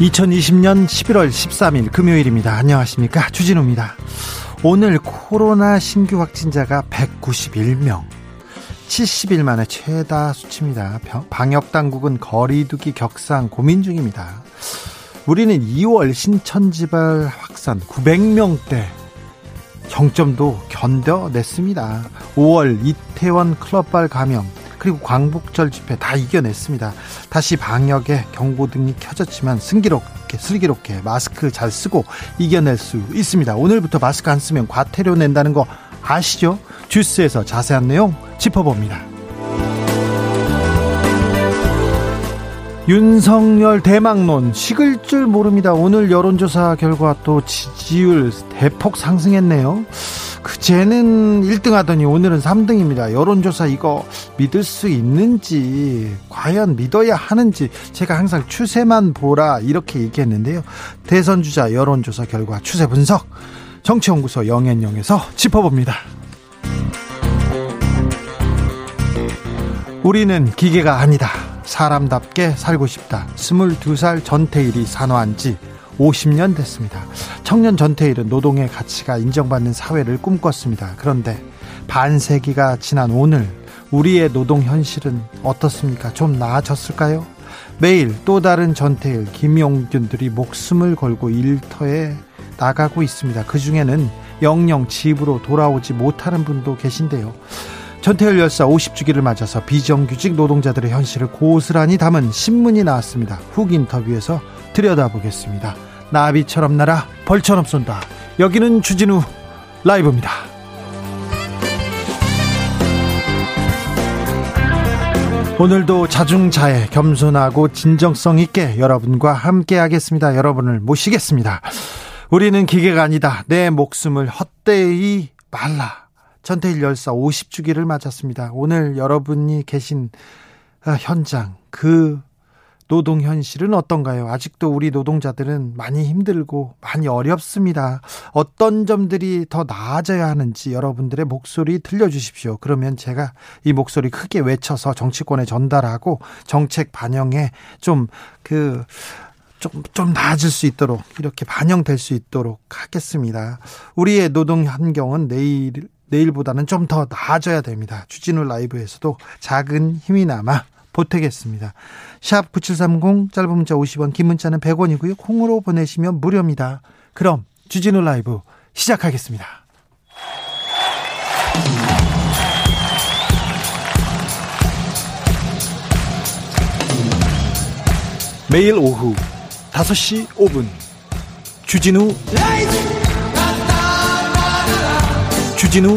(2020년 11월 13일) 금요일입니다. 안녕하십니까, 주진우입니다. 오늘 코로나 신규 확진자가 191명, 70일 만에 최다 수치입니다. 방역당국은 거리두기 격상 고민 중입니다. 우리는 2월 신천지발 확산 900명대 정점도 견뎌냈습니다. 5월 이태원 클럽발 감염, 그리고 광복절 집회 다 이겨냈습니다. 다시 방역에 경고등이 켜졌지만 슬기롭게 마스크 잘 쓰고 이겨낼 수 있습니다. 오늘부터 마스크 안 쓰면 과태료 낸다는 거 아시죠? 주스에서 자세한 내용 짚어봅니다. 윤석열 대망론 식을 줄 모릅니다. 오늘 여론조사 결과 또 지지율 대폭 상승했네요. 그제는 1등 하더니 오늘은 3등입니다. 여론조사 이거 믿을 수 있는지, 과연 믿어야 하는지, 제가 항상 추세만 보라 이렇게 얘기했는데요. 대선 주자 여론조사 결과 추세 분석, 정치연구소 영앤영에서 짚어봅니다. 우리는 기계가 아니다. 사람답게 살고 싶다. 22살 전태일이 산화한 지 50년 됐습니다. 청년 전태일은 노동의 가치가 인정받는 사회를 꿈꿨습니다. 그런데 반세기가 지난 오늘 우리의 노동 현실은 어떻습니까? 좀 나아졌을까요? 매일 또 다른 전태일, 김용균들이 목숨을 걸고 일터에 나가고 있습니다. 그중에는 영영 집으로 돌아오지 못하는 분도 계신데요. 전태일 열사 50주기를 맞아서 비정규직 노동자들의 현실을 고스란히 담은 신문이 나왔습니다. 훅 인터뷰에서 들여다보겠습니다. 나비처럼 날아 벌처럼 쏜다. 여기는 주진우 라이브입니다. 오늘도 자중자애, 겸손하고 진정성 있게 여러분과 함께 하겠습니다. 여러분을 모시겠습니다. 우리는 기계가 아니다. 내 목숨을 헛되이 말라. 전태일 열사 50주기를 맞았습니다. 오늘 여러분이 계신 현장, 그 노동 현실은 어떤가요? 아직도 우리 노동자들은 많이 힘들고 많이 어렵습니다. 어떤 점들이 더 나아져야 하는지 여러분들의 목소리 들려주십시오. 그러면 제가 이 목소리 크게 외쳐서 정치권에 전달하고 정책 반영에 좀 나아질 수 있도록, 이렇게 반영될 수 있도록 하겠습니다. 우리의 노동 환경은 내일보다는 좀 더 나아져야 됩니다. 주진우 라이브에서도 작은 힘이 남아 보태겠습니다. 샵 9730, 짧은 문자 50원, 긴 문자는 100원이고요. 콩으로 보내시면 무료입니다. 그럼 주진우 라이브 시작하겠습니다. 매일 오후 5시 5분 주진우 라이브, 주진우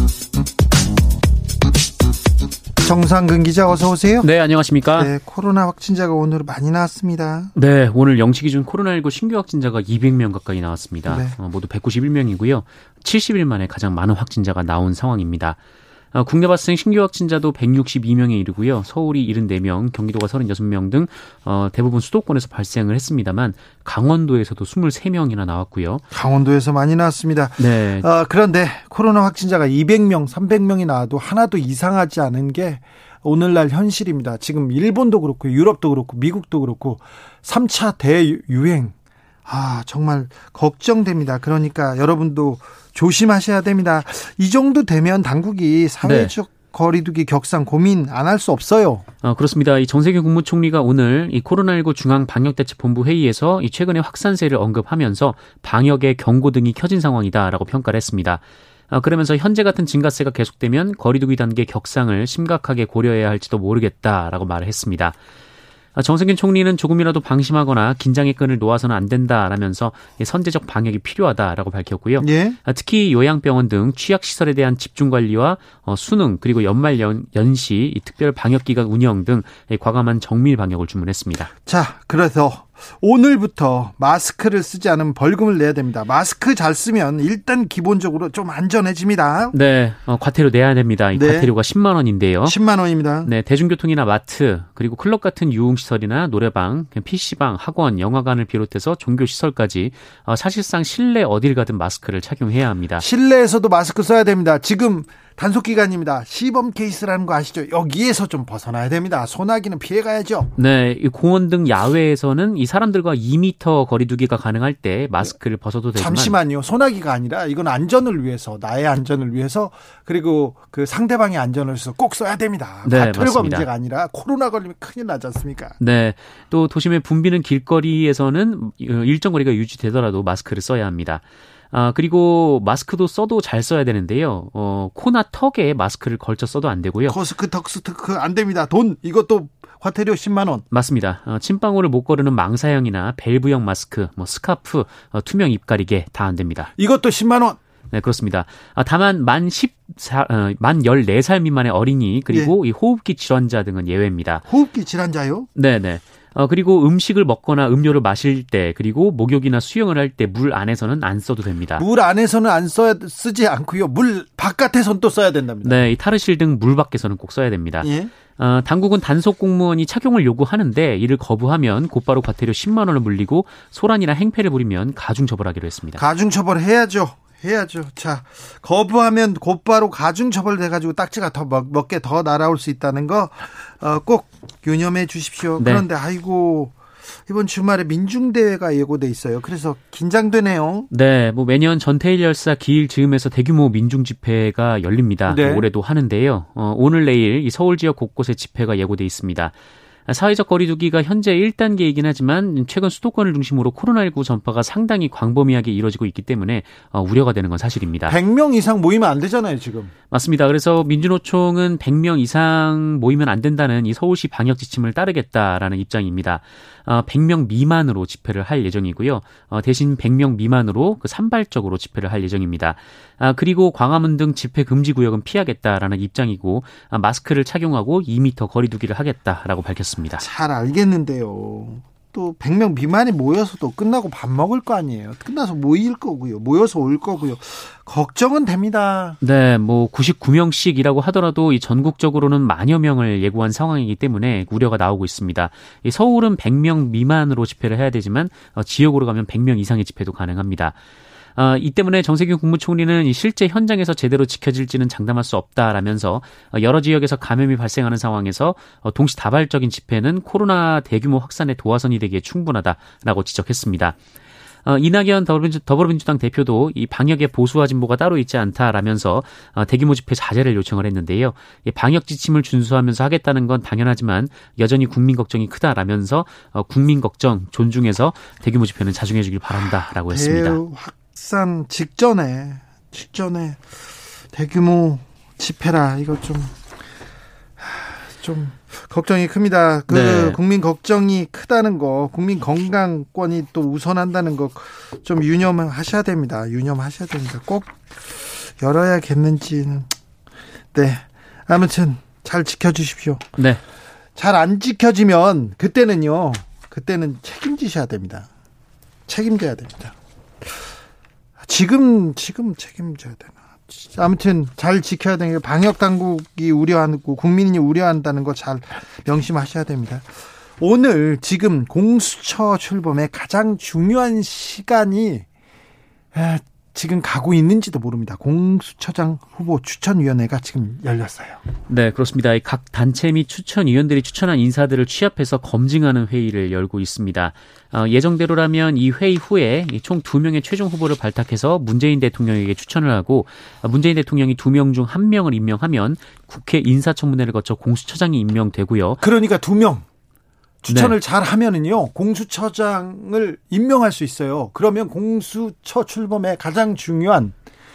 정상근 기자, 어서 오세요. 네, 안녕하십니까. 네, 코로나 확진자가 오늘 많이 나왔습니다. 네, 오늘 0시 기준 코로나19 신규 확진자가 200명 가까이 나왔습니다. 네. 모두 191명이고요. 70일 만에 가장 많은 확진자가 나온 상황입니다. 국내 발생 신규 확진자도 162명에 이르고요. 서울이 74명, 경기도가 36명 등 대부분 수도권에서 발생을 했습니다만 강원도에서도 23명이나 나왔고요. 강원도에서 많이 나왔습니다. 네. 그런데 코로나 확진자가 200명, 300명이 나와도 하나도 이상하지 않은 게 오늘날 현실입니다. 지금 일본도 그렇고 유럽도 그렇고 미국도 그렇고 3차 대유행. 아, 정말 걱정됩니다. 그러니까 여러분도 조심하셔야 됩니다. 이 정도 되면 당국이 사회적 거리두기 격상 고민 안 할 수 없어요. 그렇습니다. 이 정세균 국무총리가 오늘 이 코로나19 중앙방역대책본부 회의에서 이 최근의 확산세를 언급하면서 방역의 경고등이 켜진 상황이다라고 평가를 했습니다. 그러면서 현재 같은 증가세가 계속되면 거리두기 단계 격상을 심각하게 고려해야 할지도 모르겠다라고 말을 했습니다. 정세균 총리는 조금이라도 방심하거나 긴장의 끈을 놓아서는 안 된다라면서 선제적 방역이 필요하다라고 밝혔고요. 예? 특히 요양병원 등 취약시설에 대한 집중관리와 수능 그리고 연말연시 특별 방역기간 운영 등 과감한 정밀 방역을 주문했습니다. 자, 그래서 오늘부터 마스크를 쓰지 않으면 벌금을 내야 됩니다. 마스크 잘 쓰면 일단 기본적으로 좀 안전해집니다. 네, 과태료 내야 됩니다. 이 네. 과태료가 10만 원인데요. 10만 원입니다. 네, 대중교통이나 마트 그리고 클럽 같은 유흥시설이나 노래방, PC방, 학원, 영화관을 비롯해서 종교시설까지 사실상 실내 어딜 가든 마스크를 착용해야 합니다. 실내에서도 마스크 써야 됩니다. 지금 단속기간입니다. 시범 케이스라는 거 아시죠? 여기에서 좀 벗어나야 됩니다. 소나기는 피해가야죠. 네, 공원 등 야외에서는 이 사람들과 2m 거리 두기가 가능할 때 마스크를 벗어도 되지만 잠시만요. 소나기가 아니라 이건 안전을 위해서, 나의 안전을 위해서 그리고 그 상대방의 안전을 위해서 꼭 써야 됩니다. 네, 과태료가 문제가 아니라 코로나 걸리면 큰일 나지 않습니까? 네, 또 도심의 붐비는 길거리에서는 일정 거리가 유지되더라도 마스크를 써야 합니다. 그리고 마스크도 써도 잘 써야 되는데요. 코나 턱에 마스크를 걸쳐 써도 안 되고요. 거스크, 턱스크 안 됩니다. 이것도 과태료 10만 원. 맞습니다. 침방울을 못 거르는 망사형이나 밸브형 마스크, 스카프, 투명 입가리개 다 안 됩니다. 이것도 10만 원. 네, 그렇습니다. 다만 만 14살 미만의 어린이 그리고 예. 이 호흡기 질환자 등은 예외입니다. 호흡기 질환자요? 네네. 그리고 음식을 먹거나 음료를 마실 때 그리고 목욕이나 수영을 할 때 물 안에서는 안 써도 됩니다. 물 안에서는 쓰지 않고요. 물 바깥에서는 또 써야 된답니다. 네, 이 타르실 등 물 밖에서는 꼭 써야 됩니다. 예. 당국은 단속 공무원이 착용을 요구하는데 이를 거부하면 곧바로 과태료 10만 원을 물리고 소란이나 행패를 부리면 가중 처벌하기로 했습니다. 가중 처벌해야죠. 해야죠. 자, 거부하면 곧바로 가중처벌돼가지고 딱지가 더 몇 개 더 날아올 수 있다는 거 꼭 유념해 주십시오. 네. 그런데 아이고. 이번 주말에 민중대회가 예고돼 있어요. 그래서 긴장되네요. 네, 매년 전태일 열사 기일 즈음에서 대규모 민중 집회가 열립니다. 네. 올해도 하는데요. 오늘 내일 이 서울 지역 곳곳에 집회가 예고돼 있습니다. 사회적 거리두기가 현재 1단계이긴 하지만 최근 수도권을 중심으로 코로나19 전파가 상당히 광범위하게 이루어지고 있기 때문에 우려가 되는 건 사실입니다. 100명 이상 모이면 안 되잖아요, 지금. 맞습니다. 그래서 민주노총은 100명 이상 모이면 안 된다는 이 서울시 방역 지침을 따르겠다라는 입장입니다. 100명 미만으로 집회를 할 예정이고요. 대신 100명 미만으로 산발적으로 집회를 할 예정입니다. 그리고 광화문 등 집회 금지 구역은 피하겠다라는 입장이고 마스크를 착용하고 2m 거리두기를 하겠다라고 밝혔습니다. 잘 알겠는데요. 또 100명 미만이 모여서도 끝나고 밥 먹을 거 아니에요. 끝나서 모일 거고요. 모여서 올 거고요. 걱정은 됩니다. 네, 99명씩이라고 하더라도 이 전국적으로는 만여 명을 예고한 상황이기 때문에 우려가 나오고 있습니다. 서울은 100명 미만으로 집회를 해야 되지만 지역으로 가면 100명 이상의 집회도 가능합니다. 이 때문에 정세균 국무총리는 실제 현장에서 제대로 지켜질지는 장담할 수 없다라면서 여러 지역에서 감염이 발생하는 상황에서 동시다발적인 집회는 코로나 대규모 확산의 도화선이 되기에 충분하다라고 지적했습니다. 이낙연 더불어민주당 대표도 이 방역에 보수와 진보가 따로 있지 않다라면서 대규모 집회 자제를 요청을 했는데요. 방역 지침을 준수하면서 하겠다는 건 당연하지만 여전히 국민 걱정이 크다라면서 국민 걱정 존중해서 대규모 집회는 자중해 주길 바란다라고 했습니다. 확산 직전에 대규모 집회라 이거 좀 걱정이 큽니다. 네. 국민 걱정이 크다는 거, 국민 건강권이 또 우선한다는 거 좀 유념하셔야 됩니다. 꼭 열어야겠는지는. 네. 아무튼 잘 지켜주십시오. 네. 잘 안 지켜지면 그때는 책임지셔야 됩니다. 책임져야 됩니다. 지금 책임져야 되나. 아무튼 잘 지켜야 되는 게 방역당국이 우려하고 국민이 우려한다는 거 잘 명심하셔야 됩니다. 오늘 지금 공수처 출범의 가장 중요한 시간이 지금 가고 있는지도 모릅니다. 공수처장 후보 추천위원회가 지금 열렸어요. 네, 그렇습니다. 각 단체 및 추천위원들이 추천한 인사들을 취합해서 검증하는 회의를 열고 있습니다. 예정대로라면 이 회의 후에 총 2명의 최종 후보를 발탁해서 문재인 대통령에게 추천을 하고, 문재인 대통령이 2명 중 1명을 임명하면 국회 인사청문회를 거쳐 공수처장이 임명되고요. 그러니까 2명. 추천을 잘하면은요, 공수처장을 임명할 수 있어요. 그러면 공수처 출범의 가장 중요한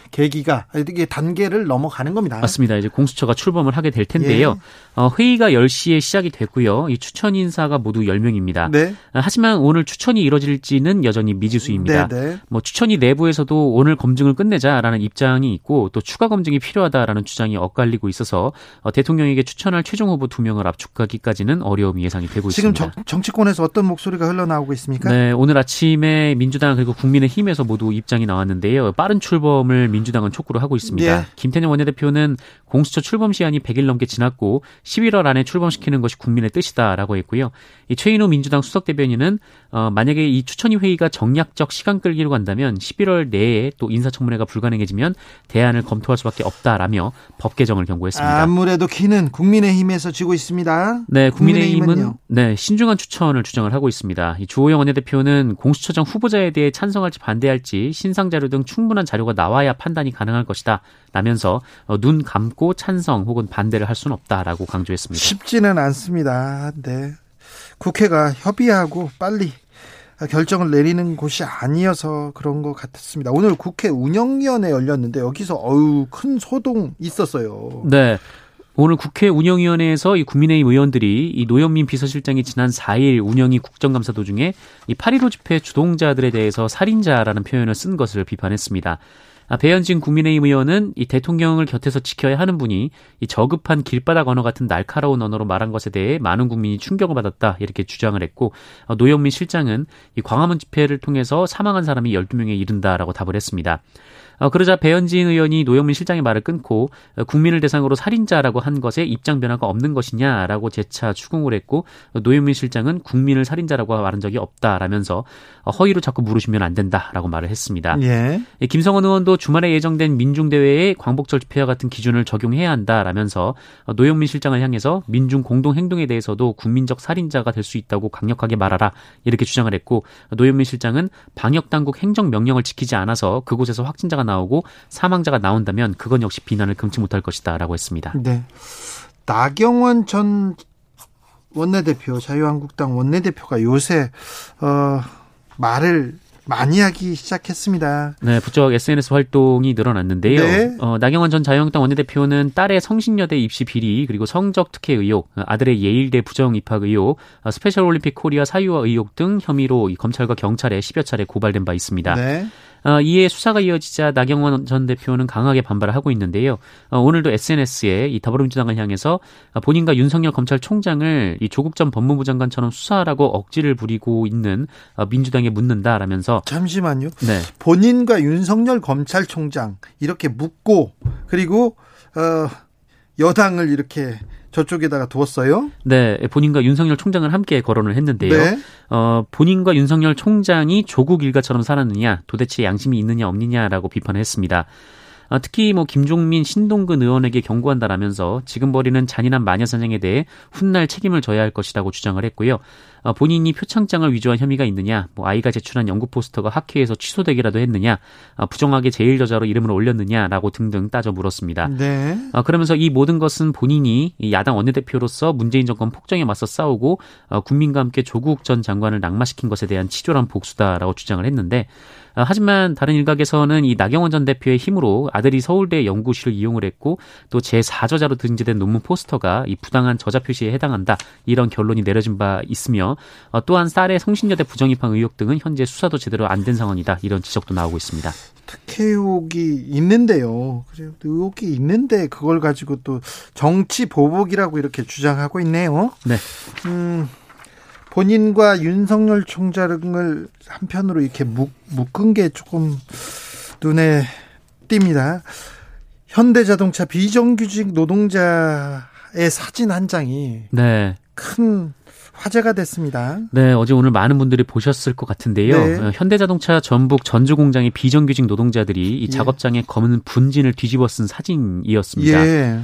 계기가, 이게 단계를 넘어가는 겁니다. 맞습니다. 이제 공수처가 출범을 하게 될 텐데요. 예. 회의가 10시에 시작이 됐고요. 이 추천 인사가 모두 10명입니다. 네. 하지만 오늘 추천이 이뤄질지는 여전히 미지수입니다. 네네. 뭐 추천이 내부에서도 오늘 검증을 끝내자라는 입장이 있고, 또 추가 검증이 필요하다라는 주장이 엇갈리고 있어서 대통령에게 추천할 최종 후보 2명을 압축하기까지는 어려움이 예상이 되고 있습니다. 지금 정치권에서 어떤 목소리가 흘러나오고 있습니까? 네, 오늘 아침에 민주당 그리고 국민의힘에서 모두 입장이 나왔는데요. 빠른 출범을 민주당은 촉구를 하고 있습니다. 예. 김태년 원내대표는 공수처 출범 시한이 100일 넘게 지났고 11월 안에 출범시키는 것이 국민의 뜻이다라고 했고요. 이 최인호 민주당 수석대변인은 만약에 이 추천위 회의가 정략적 시간 끌기로 간다면 11월 내에 또 인사청문회가 불가능해지면 대안을 검토할 수밖에 없다라며 법 개정을 경고했습니다. 아무래도 키는 국민의힘에서 지고 있습니다. 네, 국민의힘은 네, 신중한 추천을 주장을 하고 있습니다. 이 주호영 원내대표는 공수처장 후보자에 대해 찬성할지 반대할지 신상자료 등 충분한 자료가 나와야 판단이 가능할 것이다 라면서 눈 감고 찬성 혹은 반대를 할 수는 없다라고 강조했습니다. 쉽지는 않습니다. 네, 국회가 협의하고 빨리 결정을 내리는 곳이 아니어서 그런 것 같았습니다. 오늘 국회 운영위원회 열렸는데 여기서 큰 소동 있었어요. 네. 오늘 국회 운영위원회에서 이 국민의힘 의원들이 이 노영민 비서실장이 지난 4일 운영위 국정감사 도중에 이 8.15 집회 주동자들에 대해서 살인자라는 표현을 쓴 것을 비판했습니다. 배현진 국민의힘 의원은 이 대통령을 곁에서 지켜야 하는 분이 이 저급한 길바닥 언어 같은 날카로운 언어로 말한 것에 대해 많은 국민이 충격을 받았다 이렇게 주장을 했고, 노영민 실장은 이 광화문 집회를 통해서 사망한 사람이 12명에 이른다라고 답을 했습니다. 그러자 배현진 의원이 노영민 실장의 말을 끊고 국민을 대상으로 살인자라고 한 것에 입장 변화가 없는 것이냐라고 재차 추궁을 했고, 노영민 실장은 국민을 살인자라고 말한 적이 없다라면서 허위로 자꾸 물으시면 안 된다라고 말을 했습니다. 예. 김성원 의원도 주말에 예정된 민중대회에 광복절 집회와 같은 기준을 적용해야 한다라면서 노영민 실장을 향해서 민중 공동행동에 대해서도 국민적 살인자가 될 수 있다고 강력하게 말하라 이렇게 주장을 했고, 노영민 실장은 방역당국 행정명령을 지키지 않아서 그곳에서 확진자가 나오고 사망자가 나온다면 그건 역시 비난을 금치 못할 것이다 라고 했습니다. 네. 나경원 전 원내대표, 자유한국당 원내대표가 요새 말을 많이 하기 시작했습니다. 네, 부쩍 SNS 활동이 늘어났는데요. 네. 나경원 전 자유한국당 원내대표는 딸의 성신여대 입시 비리, 그리고 성적 특혜 의혹, 아들의 예일대 부정 입학 의혹, 스페셜 올림픽 코리아 사유화 의혹 등 혐의로 검찰과 경찰에 10여 차례 고발된 바 있습니다. 네. 이에 수사가 이어지자 나경원 전 대표는 강하게 반발을 하고 있는데요. 오늘도 SNS에 이 더불어민주당을 향해서 본인과 윤석열 검찰총장을 이 조국 전 법무부 장관처럼 수사하라고 억지를 부리고 있는 민주당에 묻는다라면서, 잠시만요. 네. 본인과 윤석열 검찰총장 이렇게 묻고, 그리고 여당을 이렇게 저쪽에다가 두었어요? 네, 본인과 윤석열 총장을 함께 거론을 했는데요. 네. 본인과 윤석열 총장이 조국 일가처럼 살았느냐, 도대체 양심이 있느냐 없느냐라고 비판을 했습니다. 특히 뭐 김종민, 신동근 의원에게 경고한다라면서 지금 벌이는 잔인한 마녀 사냥에 대해 훗날 책임을 져야 할 것이라고 주장을 했고요. 본인이 표창장을 위조한 혐의가 있느냐, 뭐 아이가 제출한 연구 포스터가 학회에서 취소되기라도 했느냐, 부정하게 제1저자로 이름을 올렸느냐라고 등등 따져 물었습니다. 네. 그러면서 이 모든 것은 본인이 야당 원내대표로서 문재인 정권 폭정에 맞서 싸우고 국민과 함께 조국 전 장관을 낙마시킨 것에 대한 치졸한 복수다라고 주장을 했는데, 하지만 다른 일각에서는 이 나경원 전 대표의 힘으로 아들이 서울대 연구실을 이용을 했고 또 제4저자로 등재된 논문 포스터가 이 부당한 저자 표시에 해당한다 이런 결론이 내려진 바 있으며, 또한 딸의 성신여대 부정입학 의혹 등은 현재 수사도 제대로 안 된 상황이다 이런 지적도 나오고 있습니다. 특혜 의혹이 있는데요. 의혹이 있는데 그걸 가지고 또 정치 보복이라고 이렇게 주장하고 있네요. 네. 본인과 윤석열 총장을 한편으로 이렇게 묶은 게 조금 눈에 띕니다. 현대자동차 비정규직 노동자의 사진 한 장이, 네, 큰 화제가 됐습니다. 네, 어제 오늘 많은 분들이 보셨을 것 같은데요. 네. 현대자동차 전북 전주 공장의 비정규직 노동자들이 이 작업장에 검은 분진을 뒤집어 쓴 사진이었습니다. 예.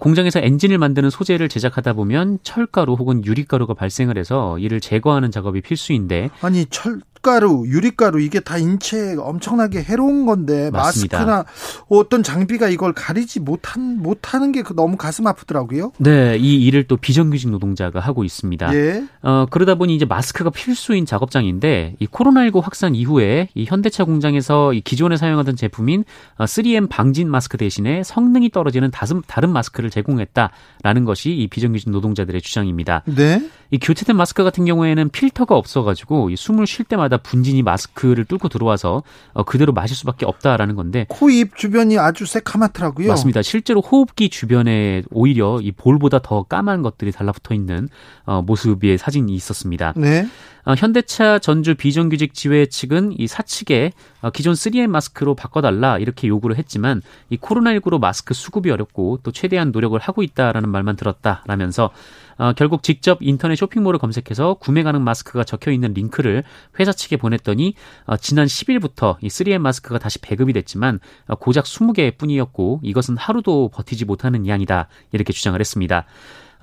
공장에서 엔진을 만드는 소재를 제작하다 보면 철가루 혹은 유리가루가 발생을 해서 이를 제거하는 작업이 필수인데, 아니 철가루, 유리가루 이게 다 인체에 엄청나게 해로운 건데 맞습니다. 마스크나 어떤 장비가 이걸 가리지 못하는 게 너무 가슴 아프더라고요. 네, 이 일을 또 비정규직 노동자가 하고 있습니다. 예. 그러다 보니 이제 마스크가 필수인 작업장인데, 이 코로나19 확산 이후에 이 현대차 공장에서 이 기존에 사용하던 제품인 3M 방진 마스크 대신에 성능이 떨어지는 다른 마스크를 제공했다라는 것이 이 비정규직 노동자들의 주장입니다. 네. 이 교체된 마스크 같은 경우에는 필터가 없어가지고 이 숨을 쉴 때마다 분진이 마스크를 뚫고 들어와서 그대로 마실 수밖에 없다라는 건데, 코, 입 주변이 아주 새카맣더라고요. 맞습니다. 실제로 호흡기 주변에 오히려 이 볼보다 더 까만 것들이 달라붙어 있는 모습의 사진이 있었습니다. 네. 현대차 전주 비정규직 지회 측은 이 사측에 기존 3M 마스크로 바꿔달라 이렇게 요구를 했지만, 이 코로나19로 마스크 수급이 어렵고 또 최대한 노력을 하고 있다라는 말만 들었다라면서, 결국 직접 인터넷 쇼핑몰을 검색해서 구매 가능 마스크가 적혀있는 링크를 회사 측에 보냈더니 지난 10일부터 이 3M 마스크가 다시 배급이 됐지만 고작 20개 뿐이었고 이것은 하루도 버티지 못하는 양이다 이렇게 주장을 했습니다.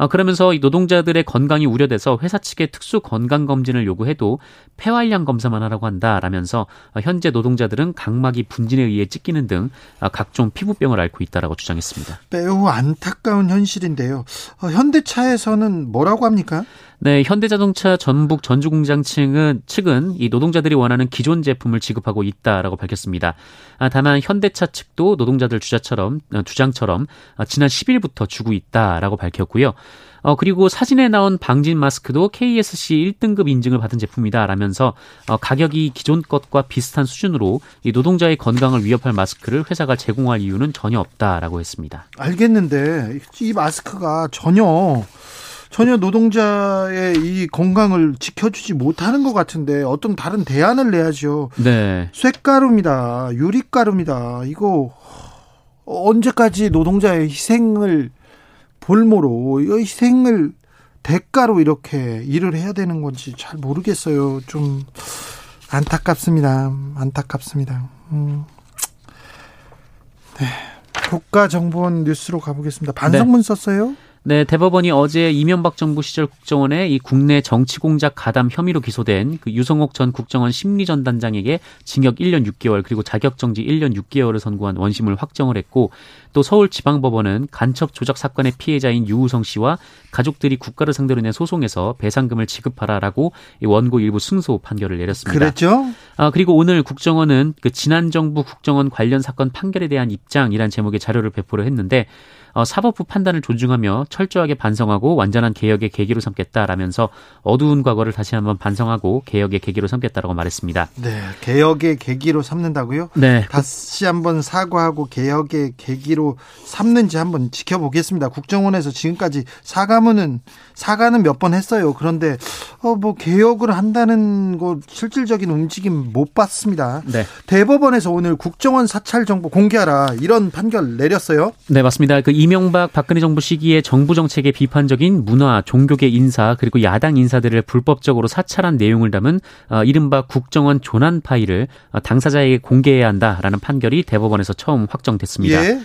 그러면서 이 노동자들의 건강이 우려돼서 회사 측에 특수 건강검진을 요구해도 폐활량 검사만 하라고 한다라면서 현재 노동자들은 각막이 분진에 의해 찢기는 등 각종 피부병을 앓고 있다라고 주장했습니다. 매우 안타까운 현실인데요. 현대차에서는 뭐라고 합니까? 네, 현대자동차 전북 전주공장 측은 이 노동자들이 원하는 기존 제품을 지급하고 있다라고 밝혔습니다. 다만 현대차 측도 노동자들 주장처럼 지난 10일부터 주고 있다라고 밝혔고요. 그리고 사진에 나온 방진 마스크도 KSC 1등급 인증을 받은 제품이다라면서 가격이 기존 것과 비슷한 수준으로 이 노동자의 건강을 위협할 마스크를 회사가 제공할 이유는 전혀 없다라고 했습니다. 알겠는데 이 마스크가 전혀 노동자의 이 건강을 지켜주지 못하는 것 같은데 어떤 다른 대안을 내야죠. 네. 쇳가루입니다. 유리가루입니다. 이거 언제까지 노동자의 희생을 볼모로, 희생을 대가로 이렇게 일을 해야 되는 건지 잘 모르겠어요. 좀 안타깝습니다. 네. 국가정보원 뉴스로 가보겠습니다. 반성문 썼어요? 네, 대법원이 어제 이명박 정부 시절 국정원의 이 국내 정치 공작 가담 혐의로 기소된 그 유성옥 전 국정원 심리전단장에게 징역 1년 6개월 그리고 자격정지 1년 6개월을 선고한 원심을 확정을 했고, 또 서울지방법원은 간첩 조작 사건의 피해자인 유우성 씨와 가족들이 국가를 상대로 낸 소송에서 배상금을 지급하라라고 원고 일부 승소 판결을 내렸습니다. 그랬죠? 그리고 오늘 국정원은 그 지난 정부 국정원 관련 사건 판결에 대한 입장이란 제목의 자료를 배포를 했는데, 사법부 판단을 존중하며 철저하게 반성하고 완전한 개혁의 계기로 삼겠다라면서 어두운 과거를 다시 한번 반성하고 개혁의 계기로 삼겠다라고 말했습니다. 네, 개혁의 계기로 삼는다고요? 네. 다시 한번 사과하고 개혁의 계기로 삼는지 한번 지켜보겠습니다. 국정원에서 지금까지 사과는 몇 번 했어요. 그런데 개혁을 한다는 거 실질적인 움직임 못 봤습니다. 네. 대법원에서 오늘 국정원 사찰 정보 공개하라 이런 판결 내렸어요. 네, 맞습니다. 그 이명박 박근혜 정부 시기에 정부 정책에 비판적인 문화, 종교계 인사 그리고 야당 인사들을 불법적으로 사찰한 내용을 담은 이른바 국정원 조난 파일을 당사자에게 공개해야 한다라는 판결이 대법원에서 처음 확정됐습니다. 예.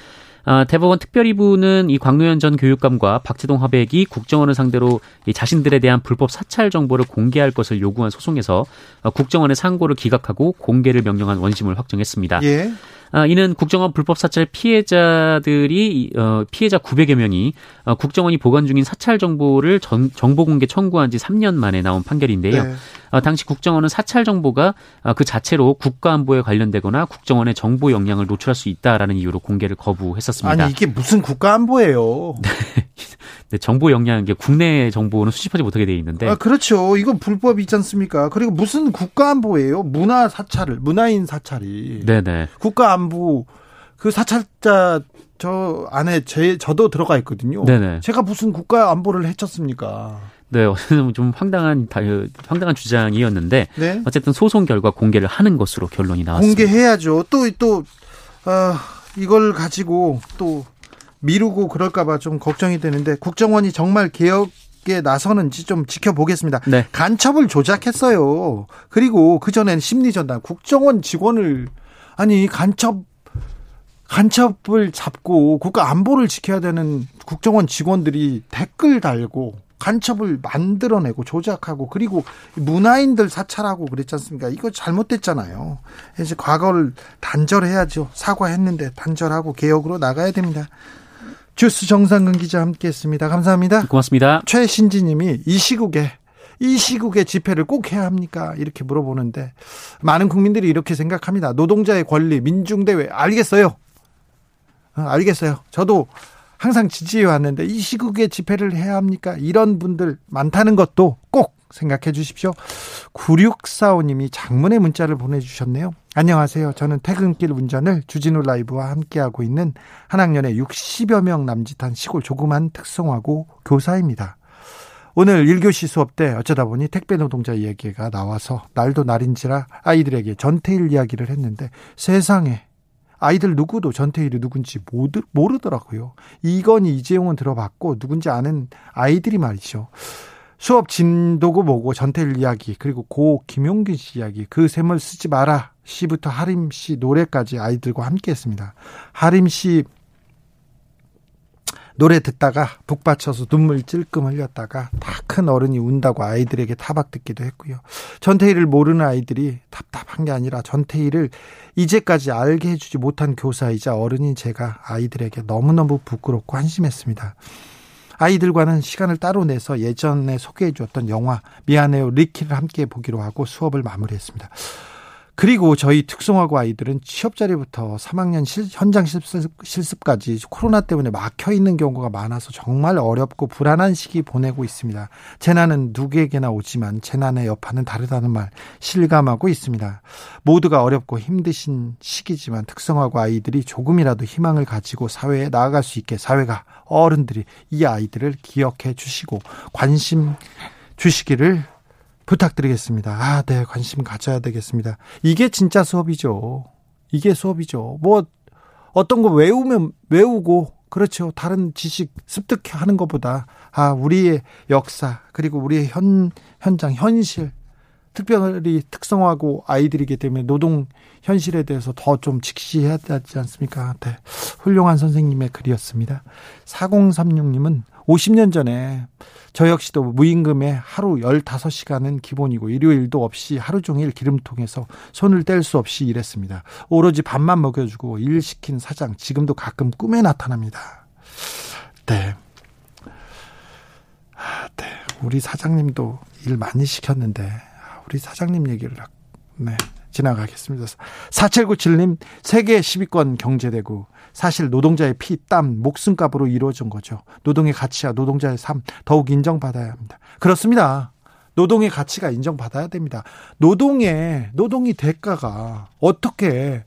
대법원 특별위부는 이 광로현 전 교육감과 박지동 화백이 국정원을 상대로 이 자신들에 대한 불법 사찰 정보를 공개할 것을 요구한 소송에서 국정원의 상고를 기각하고 공개를 명령한 원심을 확정했습니다. 예. 이는 국정원 불법 사찰 피해자 900여 명이 국정원이 보관 중인 사찰 정보를 정보 공개 청구한 지 3년 만에 나온 판결인데요. 네. 당시 국정원은 사찰 정보가 그 자체로 국가 안보에 관련되거나 국정원의 정보 역량을 노출할 수 있다라는 이유로 공개를 거부했었습니다. 아니 이게 무슨 국가 안보예요? 네, 정보 역량, 이게 국내 정보는 수집하지 못하게 돼 있는데. 아, 그렇죠. 이건 불법이 있지 않습니까? 그리고 무슨 국가 안보예요? 문화인 사찰이. 네네. 국가 안보, 그 사찰자, 저 안에 저도 들어가 있거든요. 네네. 제가 무슨 국가 안보를 해쳤습니까? 네, 좀 황당한 주장이었는데. 네? 어쨌든 소송 결과 공개를 하는 것으로 결론이 나왔습니다. 공개해야죠. 이걸 가지고 미루고 그럴까봐 좀 걱정이 되는데, 국정원이 정말 개혁 어떻게 나서는지 좀 지켜보겠습니다. 네. 간첩을 조작했어요. 그리고 그전엔 심리전단 국정원 직원을 아니 간첩을 잡고 국가 안보를 지켜야 되는 국정원 직원들이 댓글 달고 간첩을 만들어내고 조작하고 그리고 문화인들 사찰하고 그랬지 않습니까? 이거 잘못됐잖아요. 이제 과거를 단절해야죠. 사과했는데 단절하고 개혁으로 나가야 됩니다. 주스 정상근 기자 함께했습니다. 감사합니다. 고맙습니다. 최신지 님이 이 시국에 집회를 꼭 해야 합니까? 이렇게 물어보는데 많은 국민들이 이렇게 생각합니다. 노동자의 권리, 민중대회 알겠어요. 알겠어요. 저도 항상 지지해 왔는데 이 시국에 집회를 해야 합니까? 이런 분들 많다는 것도 꼭 생각해 주십시오. 9645님이 장문의 문자를 보내주셨네요. 안녕하세요. 저는 퇴근길 운전을 주진우 라이브와 함께하고 있는 한 학년의 60여 명 남짓한 시골 조그만 특성화고 교사입니다. 오늘 1교시 수업 때 어쩌다 보니 택배 노동자 이야기가 나와서 날도 날인지라 아이들에게 전태일 이야기를 했는데 세상에 아이들 누구도 전태일이 누군지 모르더라고요. 이건희, 이재용은 들어봤고 누군지 아는 아이들이 말이죠. 수업 진도고 뭐고 전태일 이야기 그리고 고 김용균 씨 이야기 그 셈을 쓰지 마라 씨부터 하림 씨 노래까지 아이들과 함께했습니다. 하림 씨 노래 듣다가 북받쳐서 눈물 찔끔 흘렸다가 다 큰 어른이 운다고 아이들에게 타박 듣기도 했고요. 전태일을 모르는 아이들이 답답한 게 아니라 전태일을 이제까지 알게 해주지 못한 교사이자 어른인 제가 아이들에게 너무너무 부끄럽고 한심했습니다. 아이들과는 시간을 따로 내서 예전에 소개해 주었던 영화 미안해요 리키를 함께 보기로 하고 수업을 마무리했습니다. 그리고 저희 특성화고 아이들은 취업자리부터 3학년 현장 실습까지 코로나 때문에 막혀있는 경우가 많아서 정말 어렵고 불안한 시기 보내고 있습니다. 재난은 누구에게나 오지만 재난의 여파는 다르다는 말 실감하고 있습니다. 모두가 어렵고 힘드신 시기지만 특성화고 아이들이 조금이라도 희망을 가지고 사회에 나아갈 수 있게 사회가 어른들이 이 아이들을 기억해 주시고 관심 주시기를 부탁드리겠습니다. 아, 네, 관심 가져야 되겠습니다. 이게 진짜 수업이죠. 이게 수업이죠. 뭐 어떤 거 외우면 외우고 그렇죠. 다른 지식 습득하는 것보다 아, 우리의 역사 그리고 우리의 현장 현실 특별히 특성화고 아이들이기 때문에 노동 현실에 대해서 더 좀 직시해야 되지 않습니까? 네, 훌륭한 선생님의 글이었습니다. 4036님은 50년 전에 저 역시도 무임금에 하루 15시간은 기본이고 일요일도 없이 하루 종일 기름통에서 손을 뗄 수 없이 일했습니다. 오로지 밥만 먹여주고 일 시킨 사장 지금도 가끔 꿈에 나타납니다. 네. 네. 우리 사장님도 일 많이 시켰는데 우리 사장님 얘기를 네. 지나가겠습니다. 4797님 세계 10위권 경제대구 사실 노동자의 피, 땀, 목숨값으로 이루어진 거죠. 노동의 가치와 노동자의 삶 더욱 인정받아야 합니다. 그렇습니다. 노동의 가치가 인정받아야 됩니다. 노동이 대가가 어떻게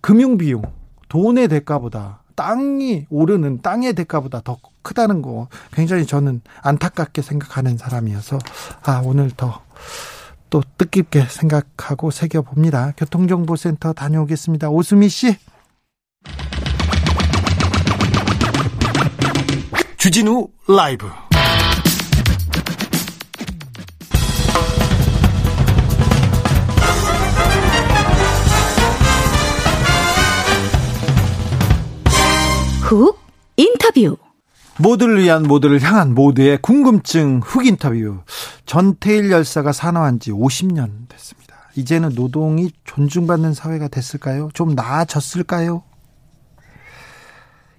금융비용, 돈의 대가보다 땅이 오르는 땅의 대가보다 더 크다는 거 굉장히 저는 안타깝게 생각하는 사람이어서 아 오늘 더 또 뜻깊게 생각하고 새겨봅니다. 교통정보센터 다녀오겠습니다. 오수미 씨. 주진우 라이브. 훅 인터뷰. 모두를 위한 모두를 향한 모두의 궁금증 훅 인터뷰. 전태일 열사가 산화한 지 50년 됐습니다. 이제는 노동이 존중받는 사회가 됐을까요? 좀 나아졌을까요?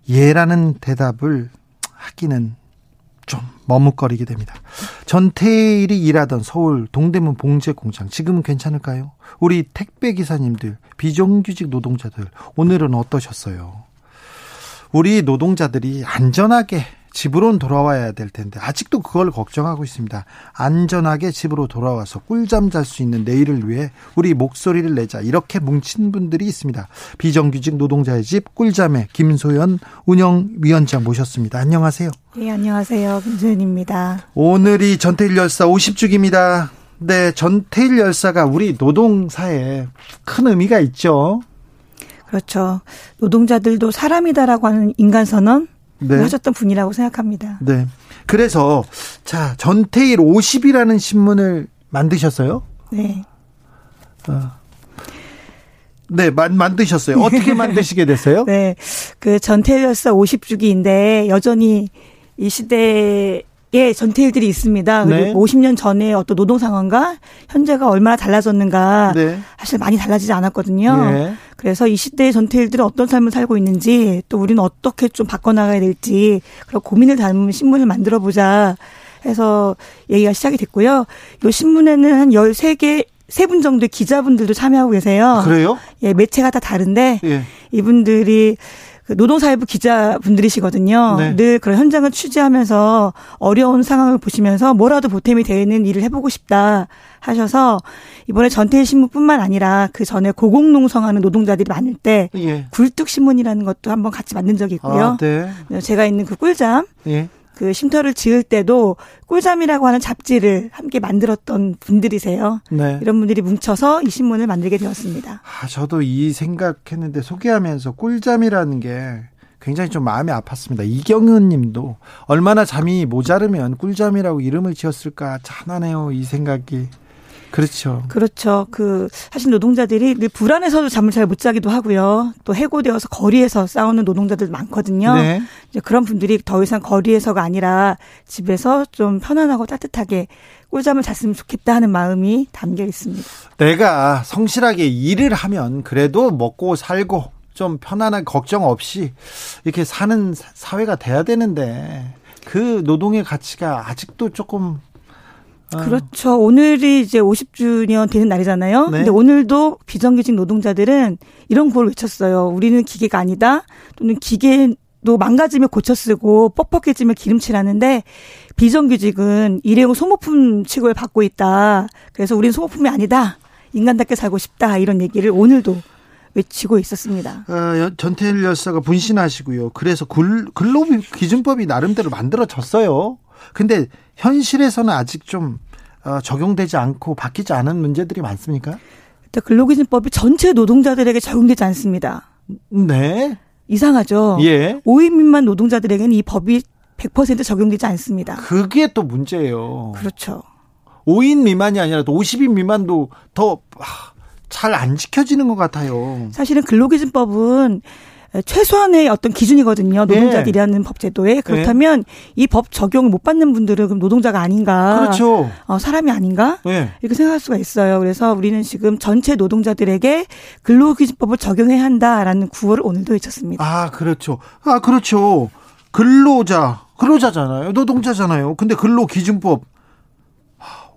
예라는 대답을 하기는 좀 머뭇거리게 됩니다. 전태일이 일하던 서울 동대문 봉제공장 지금은 괜찮을까요? 우리 택배기사님들, 비정규직 노동자들 오늘은 어떠셨어요? 우리 노동자들이 안전하게 집으로 돌아와야 될 텐데 아직도 그걸 걱정하고 있습니다. 안전하게 집으로 돌아와서 꿀잠 잘 수 있는 내일을 위해 우리 목소리를 내자 이렇게 뭉친 분들이 있습니다. 비정규직 노동자의 집 꿀잠의 김소연 운영위원장 모셨습니다. 안녕하세요. 네, 안녕하세요. 김소연입니다. 오늘이 전태일 열사 50주기입니다. 네, 전태일 열사가 우리 노동사에 큰 의미가 있죠. 그렇죠. 노동자들도 사람이다라고 하는 인간선언 네. 하셨던 분이라고 생각합니다. 네. 그래서 자, 전태일 50이라는 신문을 만드셨어요? 네. 네, 만드셨어요. 어떻게 만드시게 됐어요? 네. 그 전태일 열사 50주기인데 여전히 이 시대에 전태일들이 있습니다. 그리고 네. 50년 전에 어떤 노동 상황과 현재가 얼마나 달라졌는가 네. 사실 많이 달라지지 않았거든요. 네. 그래서 이 시대의 전태일들은 어떤 삶을 살고 있는지 또 우리는 어떻게 좀 바꿔나가야 될지 그런 고민을 담은 신문을 만들어보자 해서 얘기가 시작이 됐고요. 이 신문에는 한 13개 세 분 정도의 기자분들도 참여하고 계세요. 그래요? 예, 매체가 다 다른데 예. 이분들이 노동사회부 기자분들이시거든요. 네. 늘 그런 현장을 취재하면서 어려운 상황을 보시면서 뭐라도 보탬이 되는 일을 해보고 싶다 하셔서 이번에 전태일 신문뿐만 아니라 그 전에 고공농성하는 노동자들이 많을 때 예. 굴뚝신문이라는 것도 한번 같이 만든 적이 있고요. 아, 네. 제가 있는 그 꿀잠. 예. 그 쉼터를 지을 때도 꿀잠이라고 하는 잡지를 함께 만들었던 분들이세요. 네. 이런 분들이 뭉쳐서 이 신문을 만들게 되었습니다. 아, 저도 이 생각했는데 소개하면서 꿀잠이라는 게 굉장히 좀 마음이 아팠습니다. 이경은 님도 얼마나 잠이 모자르면 꿀잠이라고 이름을 지었을까 찬하네요. 이 생각이. 그렇죠. 그렇죠. 그 사실 노동자들이 늘 불안해서도 잠을 잘 못 자기도 하고요. 또 해고되어서 거리에서 싸우는 노동자들도 많거든요. 네. 이제 그런 분들이 더 이상 거리에서가 아니라 집에서 좀 편안하고 따뜻하게 꿀잠을 잤으면 좋겠다 하는 마음이 담겨 있습니다. 내가 성실하게 일을 하면 그래도 먹고 살고 좀 편안한 걱정 없이 이렇게 사는 사회가 돼야 되는데 그 노동의 가치가 아직도 조금 그렇죠. 오늘이 이제 50주년 되는 날이잖아요. 네. 근데 오늘도 비정규직 노동자들은 이런 구호를 외쳤어요. 우리는 기계가 아니다. 또는 기계도 망가지면 고쳐쓰고 뻑뻑해지면 기름칠하는데 비정규직은 일회용 소모품 취급을 받고 있다. 그래서 우리는 소모품이 아니다. 인간답게 살고 싶다. 이런 얘기를 오늘도 외치고 있었습니다. 전태일 열사가 분신하시고요. 그래서 근로기준법이 나름대로 만들어졌어요. 근데 현실에서는 아직 좀 적용되지 않고 바뀌지 않은 문제들이 많습니까? 일단 근로기준법이 전체 노동자들에게 적용되지 않습니다. 네. 이상하죠. 예. 5인 미만 노동자들에게는 이 법이 100% 적용되지 않습니다. 그게 또 문제예요. 그렇죠. 5인 미만이 아니라 또 50인 미만도 더 잘 안 지켜지는 것 같아요. 사실은 근로기준법은 최소한의 어떤 기준이거든요. 노동자들이라는 네. 법 제도에. 그렇다면 네. 이 법 적용을 못 받는 분들은 그럼 노동자가 아닌가. 그렇죠. 사람이 아닌가. 네. 이렇게 생각할 수가 있어요. 그래서 우리는 지금 전체 노동자들에게 근로기준법을 적용해야 한다라는 구호를 오늘도 외쳤습니다. 아, 그렇죠. 아, 그렇죠. 근로자잖아요. 노동자잖아요. 근데 근로기준법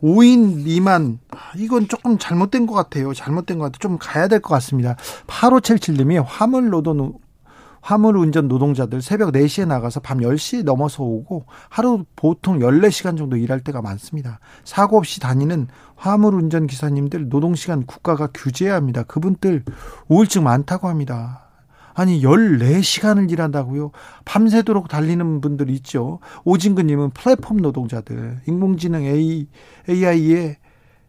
5인 미만 이건 조금 잘못된 것 같아요. 좀 가야 될 것 같습니다. 8577님이 화물운전 노동자들 새벽 4시에 나가서 밤 10시 넘어서 오고 하루 보통 14시간 정도 일할 때가 많습니다. 사고 없이 다니는 화물운전 기사님들 노동시간 국가가 규제해야 합니다. 그분들 우울증 많다고 합니다. 아니 14시간을 일한다고요? 밤새도록 달리는 분들 있죠. 오진근님은 플랫폼 노동자들 인공지능 AI의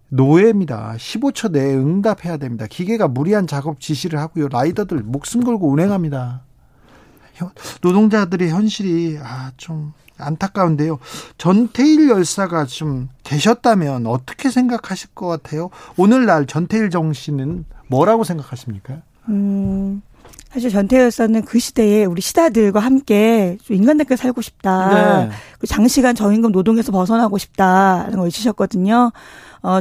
노예입니다. 15초 내에 응답해야 됩니다. 기계가 무리한 작업 지시를 하고요. 라이더들 목숨 걸고 운행합니다. 노동자들의 현실이 좀 안타까운데요. 전태일 열사가 좀 계셨다면 어떻게 생각하실 것 같아요? 오늘날 전태일 정신은 뭐라고 생각하십니까? 사실 전태일 열사는 그 시대에 우리 시다들과 함께 좀 인간답게 살고 싶다. 네. 장시간 저임금 노동에서 벗어나고 싶다라는 걸 외치셨거든요.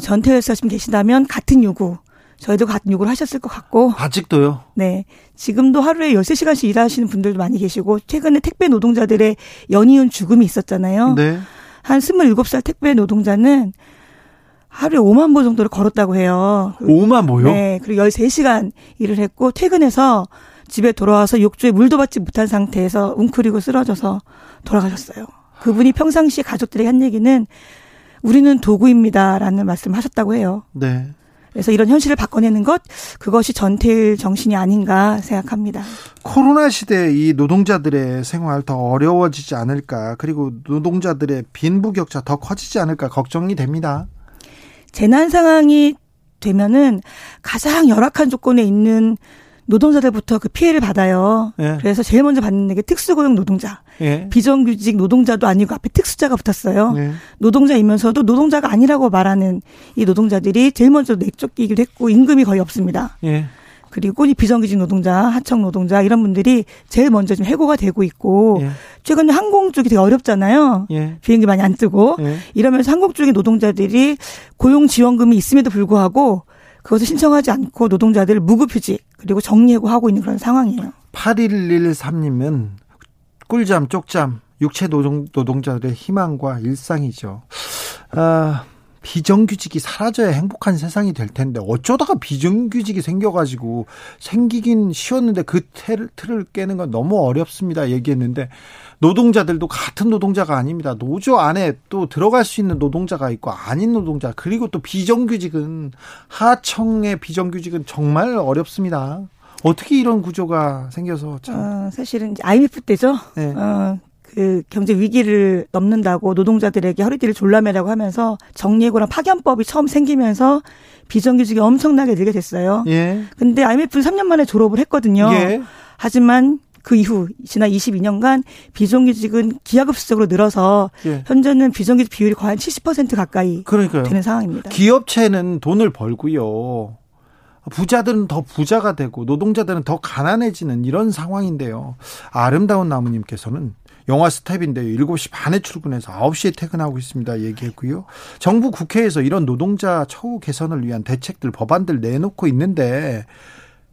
전태일 열사 지금 계신다면 같은 요구. 저희도 같은 요구를 하셨을 것 같고. 아직도요? 네. 지금도 하루에 13시간씩 일하시는 분들도 많이 계시고 최근에 택배 노동자들의 연이은 죽음이 있었잖아요. 네. 한 27살 택배 노동자는 하루에 5만 보 정도를 걸었다고 해요. 5만 보요? 네. 그리고 13시간 일을 했고 퇴근해서 집에 돌아와서 욕조에 물도 받지 못한 상태에서 웅크리고 쓰러져서 돌아가셨어요. 그분이 평상시에 가족들에게 한 얘기는 우리는 도구입니다라는 말씀을 하셨다고 해요. 네. 그래서 이런 현실을 바꿔내는 것, 그것이 전태일 정신이 아닌가 생각합니다. 코로나 시대에 이 노동자들의 생활 더 어려워지지 않을까, 그리고 노동자들의 빈부격차 더 커지지 않을까 걱정이 됩니다. 재난 상황이 되면은 가장 열악한 조건에 있는 노동자들부터 그 피해를 받아요. 예. 그래서 제일 먼저 받는 게 특수고용 노동자. 예. 비정규직 노동자도 아니고 앞에 특수자가 붙었어요. 예. 노동자이면서도 노동자가 아니라고 말하는 이 노동자들이 제일 먼저 내쫓기기도 했고 임금이 거의 없습니다. 예. 그리고 이 비정규직 노동자, 하청 노동자 이런 분들이 제일 먼저 지금 해고가 되고 있고 예. 최근에 항공 쪽이 되게 어렵잖아요. 예. 비행기 많이 안 뜨고 예. 이러면서 항공 쪽의 노동자들이 고용지원금이 있음에도 불구하고 그것을 신청하지 않고 노동자들을 무급휴직 그리고 정리해고하고 있는 그런 상황이에요. 8113님은 꿀잠, 쪽잠, 육체노동자들의 희망과 일상이죠. 아... 비정규직이 사라져야 행복한 세상이 될 텐데 어쩌다가 비정규직이 생겨가지고 생기긴 쉬웠는데 그 틀을 깨는 건 너무 어렵습니다 얘기했는데 노동자들도 같은 노동자가 아닙니다. 노조 안에 또 들어갈 수 있는 노동자가 있고 아닌 노동자 그리고 또 비정규직은 하청의 비정규직은 정말 어렵습니다. 어떻게 이런 구조가 생겨서 참 사실은 이제 IMF 때죠. 네. 그 경제 위기를 넘는다고 노동자들에게 허리띠를 졸라매라고 하면서 정리해고랑 파견법이 처음 생기면서 비정규직이 엄청나게 늘게 됐어요. 예. 근데 IMF는 3년 만에 졸업을 했거든요. 예. 하지만 그 이후 지난 22년간 비정규직은 기하급수적으로 늘어서 예. 현재는 비정규직 비율이 거의 70% 가까이 그러니까요. 되는 상황입니다. 기업체는 돈을 벌고요. 부자들은 더 부자가 되고 노동자들은 더 가난해지는 이런 상황인데요. 아름다운 나무님께서는 영화 스텝인데요. 7시 반에 출근해서 9시에 퇴근하고 있습니다. 얘기했고요. 정부 국회에서 이런 노동자 처우 개선을 위한 대책들, 법안들 내놓고 있는데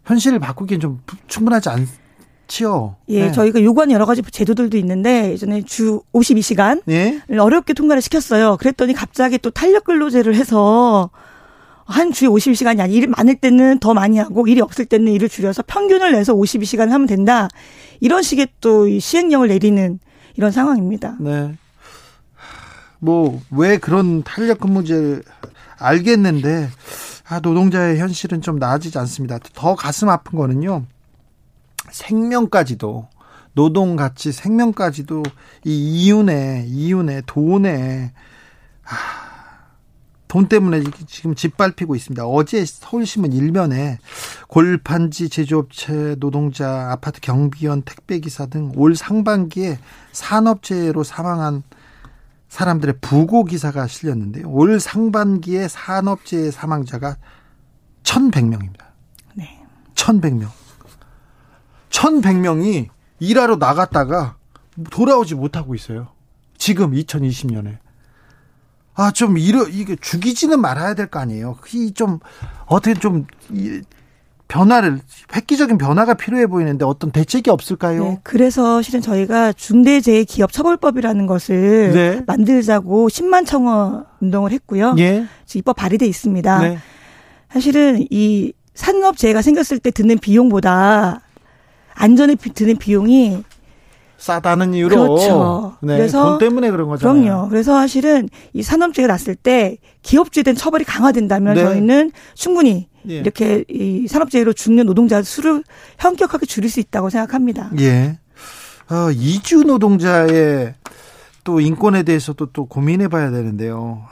현실을 바꾸기엔 좀 충분하지 않지요? 예, 네. 저희가 요구한 여러 가지 제도들도 있는데 예전에 주 52시간을 예? 어렵게 통과를 시켰어요. 그랬더니 갑자기 또 탄력 근로제를 해서 한 주에 52시간이 아니 일이 많을 때는 더 많이 하고 일이 없을 때는 일을 줄여서 평균을 내서 52시간을 하면 된다. 이런 식의 또 시행령을 내리는 이런 상황입니다. 네. 뭐 왜 그런 탄력근무제 알겠는데 노동자의 현실은 좀 나아지지 않습니다. 더 가슴 아픈 거는요. 생명까지도 노동같이 생명까지도 이 이윤에 돈에 돈 때문에 지금 짓밟히고 있습니다. 어제 서울신문 일면에 골판지 제조업체 노동자, 아파트 경비원, 택배기사 등 올 상반기에 산업재해로 사망한 사람들의 부고기사가 실렸는데요. 올 상반기에 산업재해 사망자가 1,100명입니다. 네. 1,100명. 1,100명이 일하러 나갔다가 돌아오지 못하고 있어요. 지금 2020년에. 좀 이게 죽이지는 말아야 될 거 아니에요. 이 좀 어떻게 좀 획기적인 변화가 필요해 보이는데 어떤 대책이 없을까요? 네, 그래서 실은 저희가 중대재해기업처벌법이라는 것을 네. 만들자고 10만 청원 운동을 했고요. 예. 지금 입법 발의돼 있습니다. 네. 사실은 이 산업재해가 생겼을 때 드는 비용보다 안전에 드는 비용이 싸다는 이유로. 그렇죠. 네, 그래서 돈 때문에 그런 거잖아요. 그럼요. 그래서 사실은 이 산업재해가 났을 때 기업주에 대한 처벌이 강화된다면 네. 저희는 충분히 예. 이렇게 이 산업재해로 죽는 노동자 수를 현격하게 줄일 수 있다고 생각합니다. 예. 이주 노동자의 또 인권에 대해서도 또 고민해봐야 되는데요.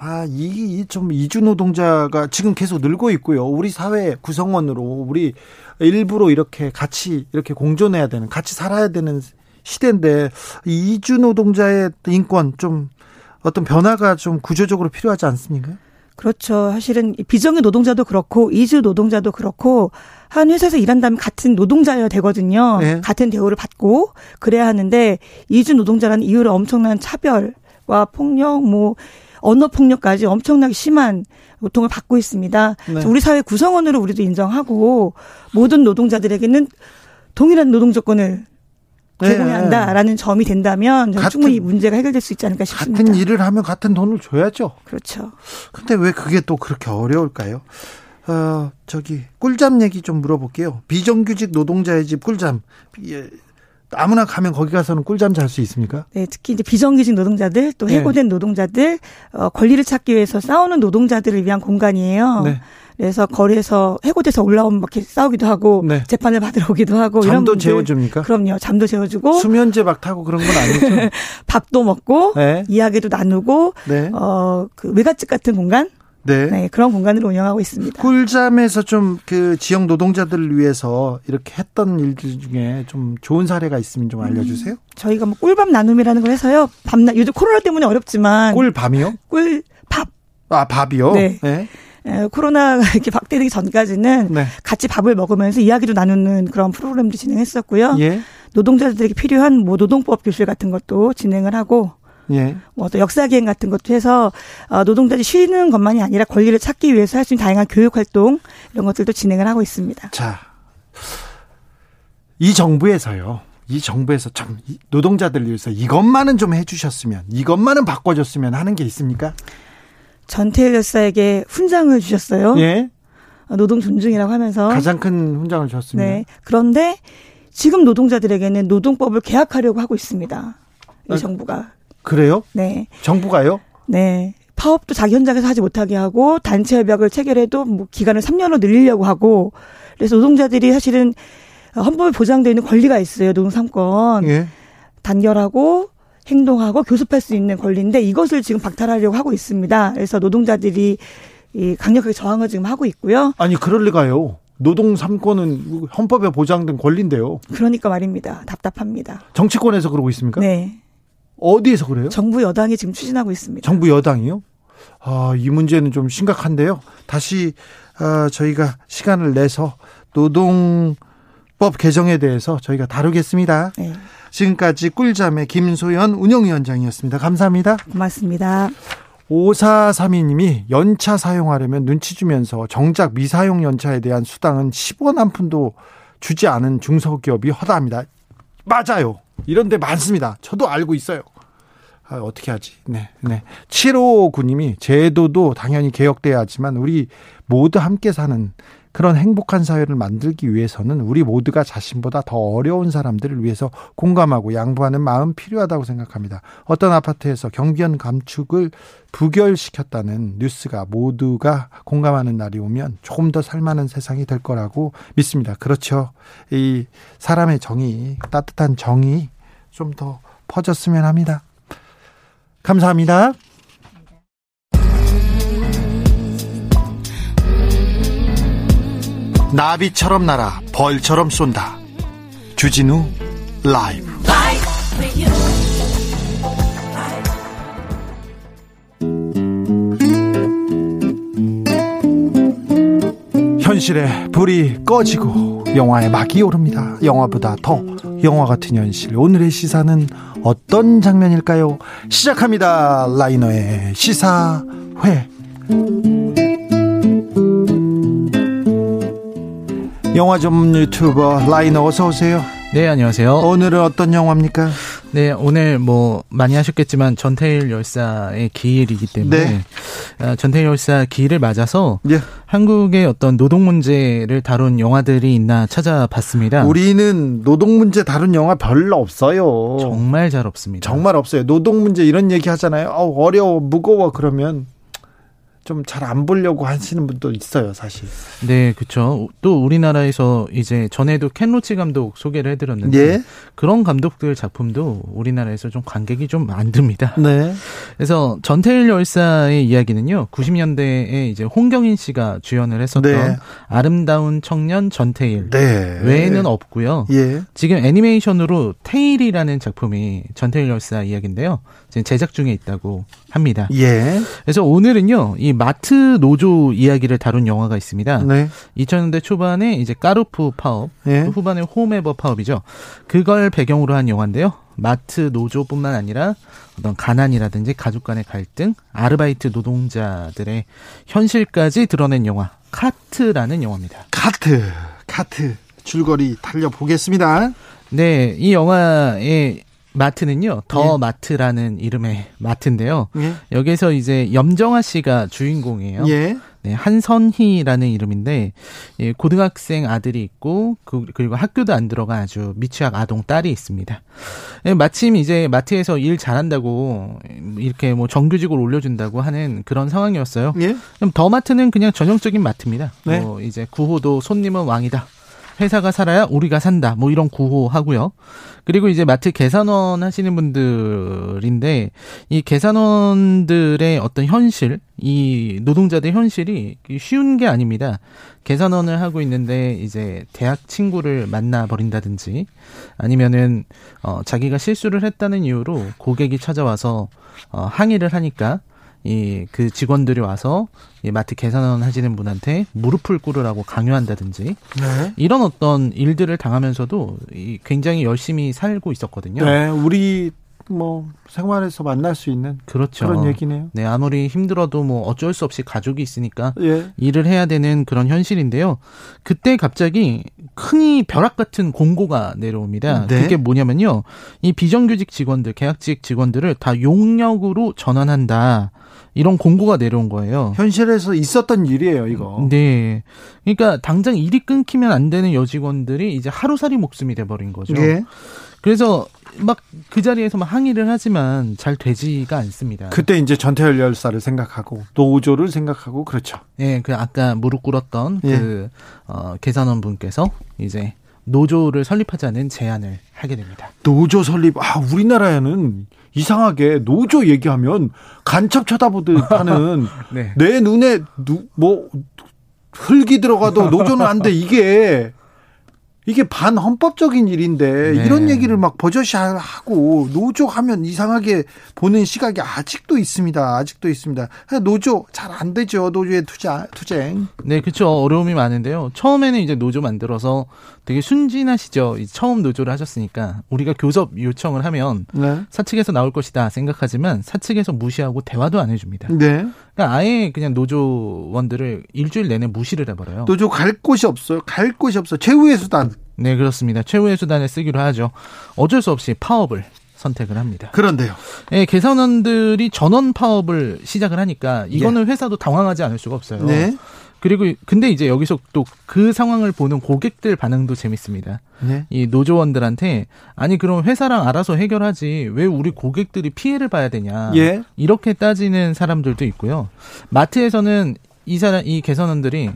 좀 이주 노동자가 지금 계속 늘고 있고요. 우리 사회 구성원으로 우리 일부로 이렇게 같이 이렇게 공존해야 되는, 같이 살아야 되는. 시대인데 이주 노동자의 인권 좀 어떤 변화가 좀 구조적으로 필요하지 않습니까? 그렇죠. 사실은 비정규 노동자도 그렇고 이주 노동자도 그렇고 한 회사에서 일한다면 같은 노동자여야 되거든요. 네. 같은 대우를 받고 그래야 하는데 이주 노동자라는 이유로 엄청난 차별과 폭력 언어폭력까지 엄청나게 심한 고통을 받고 있습니다. 네. 우리 사회 구성원으로 우리도 인정하고 모든 노동자들에게는 동일한 노동조건을 제공해야 한다라는 점이 된다면 충분히 문제가 해결될 수 있지 않을까 싶습니다. 같은 일을 하면 같은 돈을 줘야죠. 그렇죠. 근데 왜 그게 또 그렇게 어려울까요? 꿀잠 얘기 좀 물어볼게요. 비정규직 노동자의 집 꿀잠. 아무나 가면 거기 가서는 꿀잠 잘 수 있습니까? 네, 특히 이제 비정규직 노동자들 또 해고된 노동자들 권리를 찾기 위해서 싸우는 노동자들을 위한 공간이에요. 네. 그래서 거리에서 해고돼서 올라오면 막 이렇게 싸우기도 하고 네. 재판을 받으러 오기도 하고 잠도 이런 재워줍니까? 그럼요. 잠도 재워주고 수면제 막 타고 그런 건 아니죠. 밥도 먹고 네. 이야기도 나누고 네. 그 외갓집 같은 공간 네. 네, 그런 공간을 운영하고 있습니다. 꿀잠에서 좀 그 지역 노동자들을 위해서 이렇게 했던 일들 중에 좀 좋은 사례가 있으면 좀 알려주세요. 저희가 뭐 꿀밤 나눔이라는 걸 해서요. 밤낮 요즘 코로나 때문에 어렵지만 꿀밤이요? 꿀밥. 아, 밥이요? 네. 네. 코로나 이렇게 확대되기 전까지는 네. 같이 밥을 먹으면서 이야기도 나누는 그런 프로그램도 진행했었고요. 예. 노동자들에게 필요한 뭐 노동법 교실 같은 것도 진행을 하고. 예. 뭐 또 역사기행 같은 것도 해서 노동자들이 쉬는 것만이 아니라 권리를 찾기 위해서 할 수 있는 다양한 교육활동 이런 것들도 진행을 하고 있습니다. 자, 이 정부에서요. 이 정부에서 참 노동자들을 위해서 이것만은 좀 해주셨으면, 이것만은 바꿔줬으면 하는 게 있습니까? 전태일 여사에게 훈장을 주셨어요. 예. 노동 존중이라고 하면서 가장 큰 훈장을 주셨습니다. 네. 그런데 지금 노동자들에게는 노동법을 개혁하려고 하고 있습니다. 이 정부가. 그래요? 네. 정부가요? 네. 파업도 자기 현장에서 하지 못하게 하고, 단체 협약을 체결해도 뭐 기간을 3년으로 늘리려고 하고, 그래서 노동자들이 사실은 헌법에 보장되어 있는 권리가 있어요. 노동 3권. 예. 단결하고 행동하고 교섭할 수 있는 권리인데, 이것을 지금 박탈하려고 하고 있습니다. 그래서 노동자들이 이 강력하게 저항을 지금 하고 있고요. 아니, 그럴 리가요. 노동 3권은 헌법에 보장된 권리인데요. 그러니까 말입니다. 답답합니다. 정치권에서 그러고 있습니까? 네. 어디에서 그래요? 정부 여당이 지금 추진하고 있습니다. 정부 여당이요? 아, 이 문제는 좀 심각한데요. 다시 저희가 시간을 내서 노동법 개정에 대해서 저희가 다루겠습니다. 네. 지금까지 꿀잠의 김소연 운영위원장이었습니다. 감사합니다. 고맙습니다. 5432님이 연차 사용하려면 눈치 주면서 정작 미사용 연차에 대한 수당은 10원 한 푼도 주지 않은 중소기업이 허다합니다. 맞아요. 이런 데 많습니다. 저도 알고 있어요. 아, 어떻게 하지? 네, 네. 759님이 제도도 당연히 개혁돼야 하지만 우리 모두 함께 사는 그런 행복한 사회를 만들기 위해서는 우리 모두가 자신보다 더 어려운 사람들을 위해서 공감하고 양보하는 마음 필요하다고 생각합니다. 어떤 아파트에서 경비원 감축을 부결시켰다는 뉴스가 모두가 공감하는 날이 오면 조금 더 살만한 세상이 될 거라고 믿습니다. 그렇죠. 이 사람의 정의, 따뜻한 정의 좀 더 퍼졌으면 합니다. 감사합니다. 나비처럼 날아 벌처럼 쏜다. 주진우 라이브. 현실의 불이 꺼지고 영화의 막이 오릅니다. 영화보다 더 영화 같은 현실. 오늘의 시사는 어떤 장면일까요? 시작합니다. 라이너의 시사회. 영화 전문 유튜버 라이너, 어서 오세요. 네, 안녕하세요. 오늘은 어떤 영화입니까? 네, 오늘 뭐 많이 하셨겠지만 전태일 열사의 기일이기 때문에 네. 전태일 열사 기일을 맞아서 예. 한국의 어떤 노동 문제를 다룬 영화들이 있나 찾아봤습니다. 우리는 노동 문제 다룬 영화 별로 없어요. 정말 잘 없습니다. 정말 없어요. 노동 문제 이런 얘기 하잖아요. 어려워, 무거워 그러면 좀 잘 안 보려고 하시는 분도 있어요, 사실. 네, 그렇죠. 또 우리나라에서 이제 전에도 켄 로치 감독 소개를 해드렸는데 예? 그런 감독들 작품도 우리나라에서 좀 관객이 좀 안 듭니다. 네. 그래서 전태일 열사의 이야기는요, 90년대에 이제 홍경인 씨가 주연을 했었던 네. 아름다운 청년 전태일 네. 외에는 없고요. 예. 지금 애니메이션으로 테일이라는 작품이 전태일 열사 이야기인데요, 지금 제작 중에 있다고 합니다. 예. 그래서 오늘은요, 이 마트 노조 이야기를 다룬 영화가 있습니다. 네. 2000년대 초반에 이제 까르푸 파업, 예. 후반에 홈에버 파업이죠. 그걸 배경으로 한 영화인데요. 마트 노조뿐만 아니라 어떤 가난이라든지 가족 간의 갈등, 아르바이트 노동자들의 현실까지 드러낸 영화 카트라는 영화입니다. 카트 줄거리 달려보겠습니다. 네, 이 영화의 마트는요, 더 예. 마트라는 이름의 마트인데요. 예. 여기에서 이제 염정아 씨가 주인공이에요. 예. 네, 한선희라는 이름인데, 예, 고등학생 아들이 있고, 그리고 학교도 안 들어간 아주 미취학 아동 딸이 있습니다. 예, 마침 이제 마트에서 일 잘한다고, 이렇게 뭐 정규직을 올려준다고 하는 그런 상황이었어요. 예. 그럼 더 마트는 그냥 전형적인 마트입니다. 네. 뭐 이제 구호도 손님은 왕이다. 회사가 살아야 우리가 산다. 뭐 이런 구호하고요. 그리고 이제 마트 계산원 하시는 분들인데 이 계산원들의 어떤 현실, 이 노동자들 현실이 쉬운 게 아닙니다. 계산원을 하고 있는데 이제 대학 친구를 만나 버린다든지 아니면은 자기가 실수를 했다는 이유로 고객이 찾아와서 항의를 하니까 이 그 직원들이 와서 이 마트 계산원 하시는 분한테 무릎을 꿇으라고 강요한다든지 네. 이런 어떤 일들을 당하면서도 이 굉장히 열심히 살고 있었거든요. 네, 우리 뭐 생활에서 만날 수 있는 그렇죠. 그런 얘기네요. 네, 아무리 힘들어도 뭐 어쩔 수 없이 가족이 있으니까 예. 일을 해야 되는 그런 현실인데요. 그때 갑자기 흔히 벼락 같은 공고가 내려옵니다. 네. 그게 뭐냐면요, 이 비정규직 직원들, 계약직 직원들을 다 용역으로 전환한다. 이런 공고가 내려온 거예요. 현실에서 있었던 일이에요, 이거. 네. 그러니까 당장 일이 끊기면 안 되는 여직원들이 이제 하루살이 목숨이 돼버린 거죠. 네. 그래서 막 그 자리에서 막 항의를 하지만 잘 되지가 않습니다. 그때 이제 전태열 열사를 생각하고 노조를 생각하고 그렇죠. 네, 그 아까 무릎 꿇었던 예. 그 계산원 분께서 이제 노조를 설립하자는 제안을 하게 됩니다. 노조 설립. 아, 우리나라에는 이상하게 노조 얘기하면 간첩 쳐다보듯 하는 네. 내 눈에 뭐 흙이 들어가도 노조는 안 돼. 이게 반헌법적인 일인데 네. 이런 얘기를 막 버젓이하고 노조 하면 이상하게 보는 시각이 아직도 있습니다. 노조 잘 안 되죠. 노조의 투쟁. 네, 그렇죠. 어려움이 많은데요. 처음에는 이제 노조 만들어서 되게 순진하시죠. 처음 노조를 하셨으니까 우리가 교섭 요청을 하면 네. 사측에서 나올 것이다 생각하지만 사측에서 무시하고 대화도 안 해줍니다. 네. 그러니까 아예 그냥 노조원들을 일주일 내내 무시를 해버려요. 노조 갈 곳이 없어요. 갈 곳이 없어. 최후의 수단. 네, 그렇습니다. 최후의 수단을 쓰기로 하죠. 어쩔 수 없이 파업을 선택을 합니다. 그런데요. 네, 계산원들이 전원 파업을 시작을 하니까 이거는 예. 회사도 당황하지 않을 수가 없어요. 네. 그리고 근데 이제 여기서 또 그 상황을 보는 고객들 반응도 재밌습니다. 네. 이 노조원들한테 아니 그럼 회사랑 알아서 해결하지 왜 우리 고객들이 피해를 봐야 되냐 예. 이렇게 따지는 사람들도 있고요. 마트에서는 이 계산원들이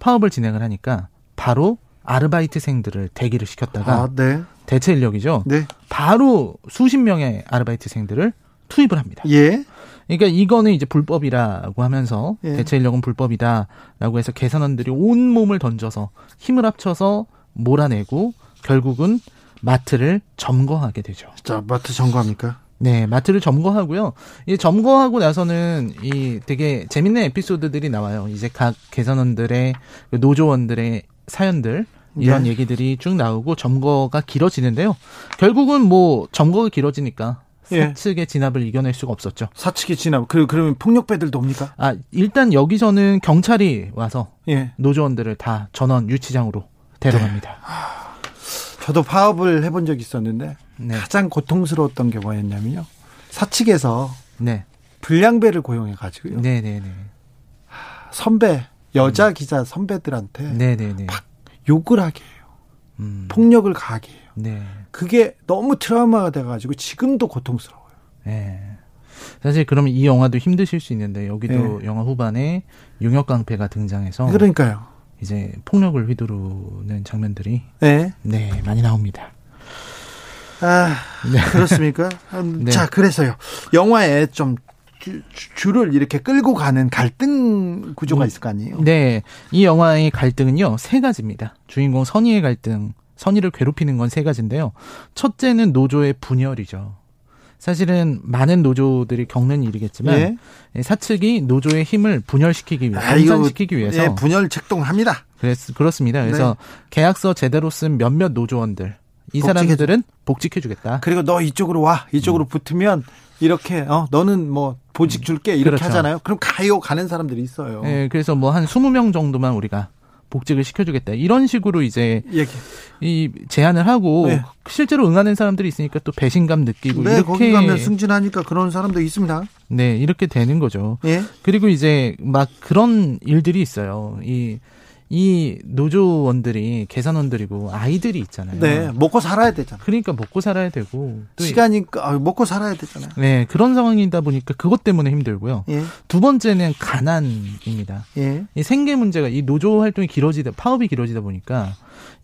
파업을 진행을 하니까 바로 아르바이트생들을 대기를 시켰다가 아, 네. 대체 인력이죠. 네. 바로 수십 명의 아르바이트생들을 투입을 합니다. 예. 그러니까 이거는 이제 불법이라고 하면서 예. 대체 인력은 불법이다라고 해서 계산원들이 온 몸을 던져서 힘을 합쳐서 몰아내고 결국은 마트를 점거하게 되죠. 자, 마트 점거합니까? 네, 마트를 점거하고요. 이 점거하고 나서는 이 되게 재밌는 에피소드들이 나와요. 이제 각 계산원들의 노조원들의 사연들. 이런 네. 얘기들이 쭉 나오고 점거가 길어지는데요. 결국은 뭐 점거가 길어지니까 사측의 예. 진압을 이겨낼 수가 없었죠. 사측의 진압. 그러면 폭력배들도 옵니까? 아, 일단 여기서는 경찰이 와서 예. 노조원들을 다 전원 유치장으로 데려갑니다. 네. 저도 파업을 해본 적이 있었는데 네. 가장 고통스러웠던 게 뭐였냐면요. 사측에서 네. 불량배를 고용해가지고요. 네네네. 선배, 여자 기자 선배들한테 네네네. 욕을 하게 해요. 폭력을 가하게 해요. 네. 그게 너무 트라우마가 돼가지고 지금도 고통스러워요. 네. 사실 그러면 이 영화도 힘드실 수 있는데 여기도 네. 영화 후반에 용역깡패가 등장해서 그러니까요. 이제 폭력을 휘두르는 장면들이 네, 네 많이 나옵니다. 아 네. 그렇습니까? 네. 자 그래서요. 영화에 좀 줄을 이렇게 끌고 가는 갈등 구조가 있을 거 아니에요? 네. 이 영화의 갈등은요. 세 가지입니다. 주인공 선의의 갈등. 선의를 괴롭히는 건 세 가지인데요. 첫째는 노조의 분열이죠. 사실은 많은 노조들이 겪는 일이겠지만 예. 사측이 노조의 힘을 분열시키기 위해서 분산시키기 위해서 예, 분열 책동합니다. 그렇습니다. 그래서 네. 계약서 제대로 쓴 몇몇 노조원들. 이 사람들은 복직해주겠다. 그리고 너 이쪽으로 와. 이쪽으로 붙으면 이렇게 너는 뭐 보직 줄게 이렇게 그렇죠. 하잖아요. 그럼 가는 사람들이 있어요. 네, 그래서 뭐 한 20명 정도만 우리가 복직을 시켜주겠다. 이런 식으로 이제 이 제안을 하고 네. 실제로 응하는 사람들이 있으니까 또 배신감 느끼고 네, 이렇게 거기 가면 승진하니까 그런 사람도 있습니다. 네, 이렇게 되는 거죠. 예. 그리고 이제 막 그런 일들이 있어요. 이 이 노조원들이 계산원들이고 아이들이 있잖아요. 네, 먹고 살아야 되잖아요. 그러니까 먹고 살아야 되고 또 시간이니까 먹고 살아야 되잖아요. 네, 그런 상황이다 보니까 그것 때문에 힘들고요. 예. 두 번째는 가난입니다. 예. 이 생계 문제가 이 노조 활동이 길어지다, 파업이 길어지다 보니까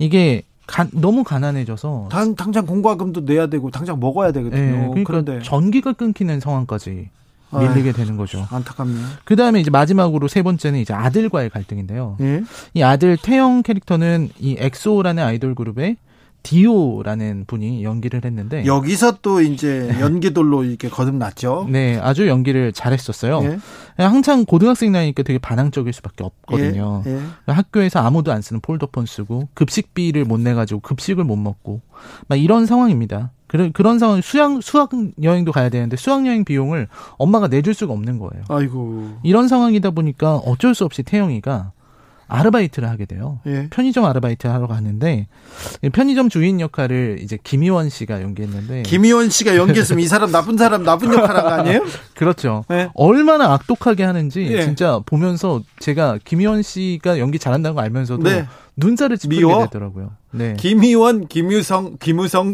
이게 너무 가난해져서 당장 공과금도 내야 되고 당장 먹어야 되거든요. 네, 그러니까 그런데 전기가 끊기는 상황까지 밀리게 되는 거죠. 안타깝네요. 그 다음에 이제 마지막으로 세 번째는 이제 아들과의 갈등인데요. 예? 이 아들 태형 캐릭터는 이 엑소라는 아이돌 그룹의 디오라는 분이 연기를 했는데 여기서 또 이제 연기돌로 이렇게 거듭났죠. 네, 아주 연기를 잘했었어요. 예? 항상 고등학생 나이니까 되게 반항적일 수밖에 없거든요. 예? 예? 학교에서 아무도 안 쓰는 폴더폰 쓰고 급식비를 못 내가지고 급식을 못 먹고 막 이런 상황입니다. 그런 상황 수학여행도 가야 되는데 수학여행 비용을 엄마가 내줄 수가 없는 거예요. 아이고. 이런 상황이다 보니까 어쩔 수 없이 태영이가 아르바이트를 하게 돼요. 예. 편의점 아르바이트를 하러 가는데 편의점 주인 역할을 이제 김희원 씨가 연기했는데 김희원 씨가 연기했으면 이 사람 나쁜 역할한 거 아니에요? 그렇죠. 예. 얼마나 악독하게 하는지 예. 진짜 보면서 제가 김희원 씨가 연기 잘한다는 거 알면서도 네. 눈살을 찌푸리게 되더라고요. 네. 김희원, 김우성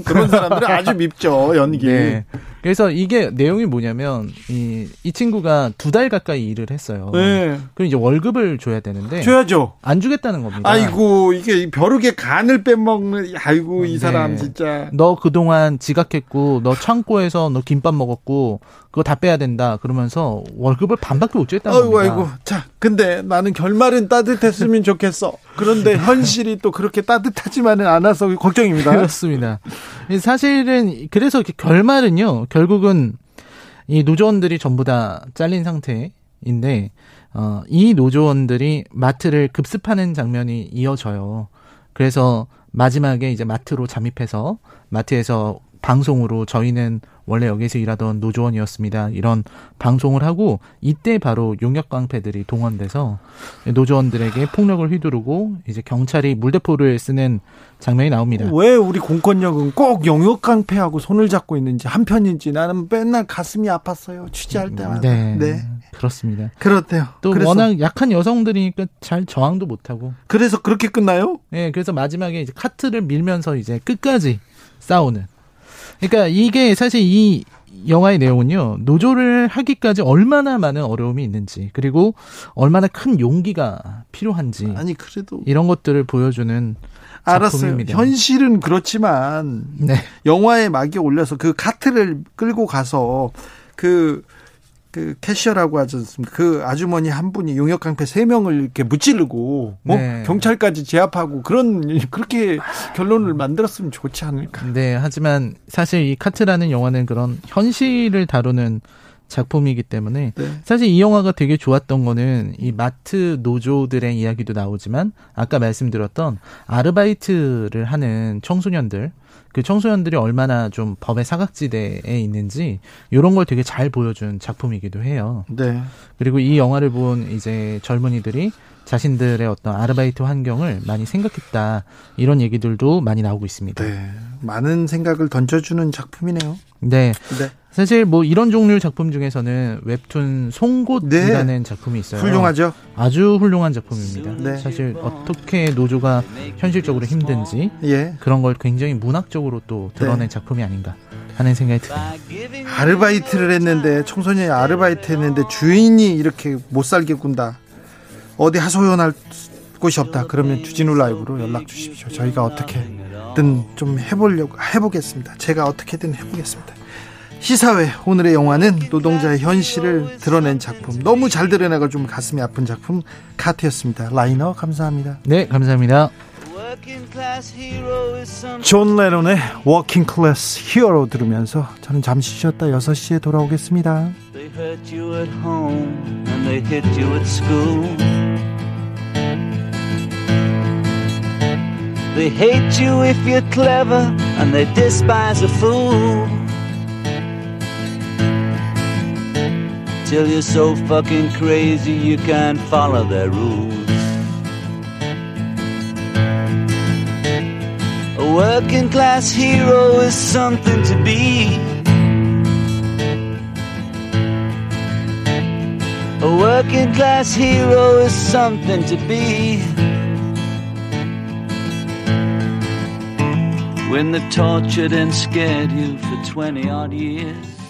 그런 사람들은 아주 밉죠 연기. 네. 그래서 이게 내용이 뭐냐면 이 친구가 두 달 가까이 일을 했어요. 네. 그럼 이제 월급을 줘야 되는데 줘야죠. 안 주겠다는 겁니다. 아이고 이게 벼룩의 간을 빼먹는. 아이고 이 네. 사람 진짜. 너 그동안 지각했고 너 창고에서 너 김밥 먹었고 그거 다 빼야 된다. 그러면서 월급을 반밖에 못 줬다는 겁니다. 아이고. 자, 근데 나는 결말은 따뜻했으면 좋겠어. 그런데 현실이 또 그렇게 따뜻하지만은 않아서 걱정입니다. 그렇습니다. 사실은 그래서 결말은요. 결국은 이 노조원들이 전부 다 잘린 상태인데 이 노조원들이 마트를 급습하는 장면이 이어져요. 그래서 마지막에 이제 마트로 잠입해서 마트에서 방송으로 저희는 원래 여기서 일하던 노조원이었습니다. 이런 방송을 하고 이때 바로 용역깡패들이 동원돼서 노조원들에게 폭력을 휘두르고 이제 경찰이 물대포를 쓰는 장면이 나옵니다. 왜 우리 공권력은 꼭 용역깡패하고 손을 잡고 있는지 한편인지 나는 맨날 가슴이 아팠어요. 취재할 때마다. 네, 네. 그렇습니다. 그렇대요. 또 그래서. 워낙 약한 여성들이니까 잘 저항도 못하고. 그래서 그렇게 끝나요? 네. 그래서 마지막에 이제 카트를 밀면서 이제 끝까지 싸우는. 그러니까 이게 사실 이 영화의 내용은요. 노조를 하기까지 얼마나 많은 어려움이 있는지 그리고 얼마나 큰 용기가 필요한지 아니 그래도 이런 것들을 보여주는 작품입니다. 알았어요. 현실은 그렇지만 네. 영화의 막에 올려서 그 카트를 끌고 가서 그 캐셔라고 하지 않습니까? 그 아주머니 한 분이 용역깡패 3명을 이렇게 무찌르고 네. 경찰까지 제압하고 그렇게 결론을 만들었으면 좋지 않을까. 네, 하지만 사실 이 카트라는 영화는 그런 현실을 다루는 작품이기 때문에 네. 사실 이 영화가 되게 좋았던 거는 이 마트 노조들의 이야기도 나오지만 아까 말씀드렸던 아르바이트를 하는 청소년들 그 청소년들이 얼마나 좀 법의 사각지대에 있는지 이런 걸 되게 잘 보여준 작품이기도 해요. 네. 그리고 이 영화를 본 이제 젊은이들이 자신들의 어떤 아르바이트 환경을 많이 생각했다 이런 얘기들도 많이 나오고 있습니다. 네. 많은 생각을 던져주는 작품이네요. 네. 네. 사실 뭐 이런 종류 작품 중에서는 웹툰 송곳이라는 네. 작품이 있어요. 훌륭하죠. 아주 훌륭한 작품입니다. 네. 사실 어떻게 노조가 현실적으로 힘든지 예. 그런 걸 굉장히 문학적으로 또 드러낸 네. 작품이 아닌가 하는 생각이 듭니다. 아르바이트를 했는데 청소년이 아르바이트 했는데 주인이 이렇게 못 살게 군다. 어디 하소연할 곳이 없다. 그러면 주진우 라이브로 연락 주십시오. 저희가 어떻게든 좀 해보겠습니다. 제가 어떻게든 해보겠습니다. 시사회 오늘의 영화는 노동자의 현실을 드러낸 작품, 너무 잘 드러내고 좀 가슴이 아픈 작품 카트였습니다. 라이너 감사합니다. 네, 감사합니다. 존 레논의 워킹 클래스 히어로 들으면서 저는 잠시 쉬었다 6시에 돌아오겠습니다. They hurt you at home and they hit you at school. They hate you if you're clever and they despise a fool. Till you're so fucking crazy you can't follow their rules. A working class hero is something to be. A working class hero is something to be. When they've tortured and scared you for 20 odd years.